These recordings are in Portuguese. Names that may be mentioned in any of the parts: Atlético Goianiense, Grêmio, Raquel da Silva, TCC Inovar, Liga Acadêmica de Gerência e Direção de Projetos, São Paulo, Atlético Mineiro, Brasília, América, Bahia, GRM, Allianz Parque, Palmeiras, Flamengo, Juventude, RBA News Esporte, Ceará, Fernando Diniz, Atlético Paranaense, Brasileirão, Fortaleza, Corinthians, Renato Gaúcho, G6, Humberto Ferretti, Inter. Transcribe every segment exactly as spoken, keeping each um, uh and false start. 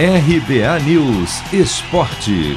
R B A News Esporte.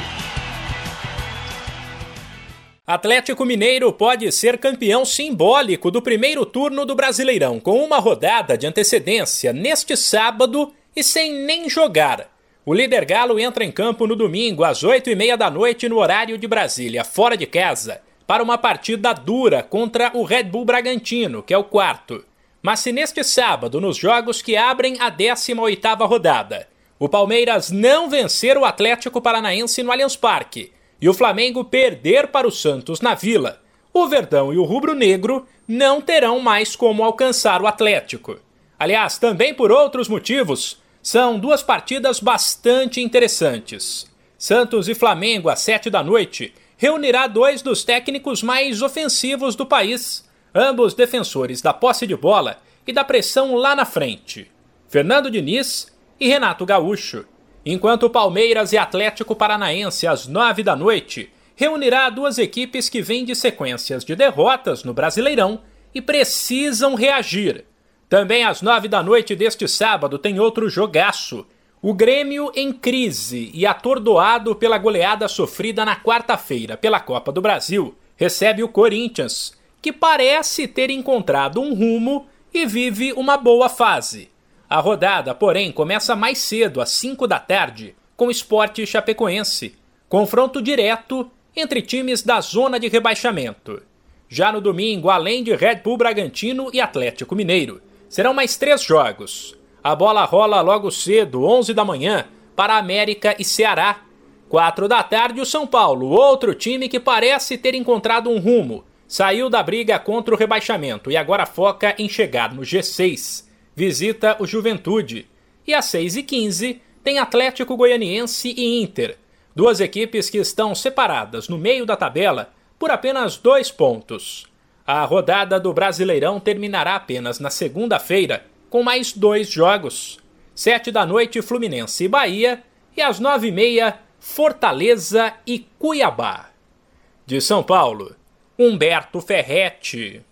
Atlético Mineiro pode ser campeão simbólico do primeiro turno do Brasileirão, com uma rodada de antecedência neste sábado e sem nem jogar. O líder Galo entra em campo no domingo às oito e meia da noite no horário de Brasília, fora de casa, para uma partida dura contra o Red Bull Bragantino, que é o quarto. Mas se neste sábado, nos jogos que abrem a décima oitava rodada, o Palmeiras não vencer o Atlético Paranaense no Allianz Parque e o Flamengo perder para o Santos na Vila, o Verdão e o Rubro-Negro não terão mais como alcançar o Atlético. Aliás, também por outros motivos, são duas partidas bastante interessantes. Santos e Flamengo, às sete da noite, reunirá dois dos técnicos mais ofensivos do país, ambos defensores da posse de bola e da pressão lá na frente, Fernando Diniz e Renato Gaúcho. Enquanto o Palmeiras e Atlético Paranaense, às nove da noite, reunirá duas equipes que vêm de sequências de derrotas no Brasileirão e precisam reagir. Também às nove da noite deste sábado tem outro jogaço. O Grêmio em crise e atordoado pela goleada sofrida na quarta-feira pela Copa do Brasil, recebe o Corinthians, que parece ter encontrado um rumo e vive uma boa fase. A rodada, porém, começa mais cedo, às cinco da tarde, com Sport Chapecoense, confronto direto entre times da zona de rebaixamento. Já no domingo, além de Red Bull Bragantino e Atlético Mineiro, serão mais três jogos. A bola rola logo cedo, onze da manhã, para América e Ceará. quatro da tarde, o São Paulo, outro time que parece ter encontrado um rumo, saiu da briga contra o rebaixamento e agora foca em chegar no G seis. Visita o Juventude. E às seis e quinze tem Atlético Goianiense e Inter, duas equipes que estão separadas no meio da tabela por apenas dois pontos. A rodada do Brasileirão terminará apenas na segunda-feira, com mais dois jogos. sete da noite, Fluminense e Bahia, e às nove e meia, Fortaleza e Cuiabá. De São Paulo, Humberto Ferretti.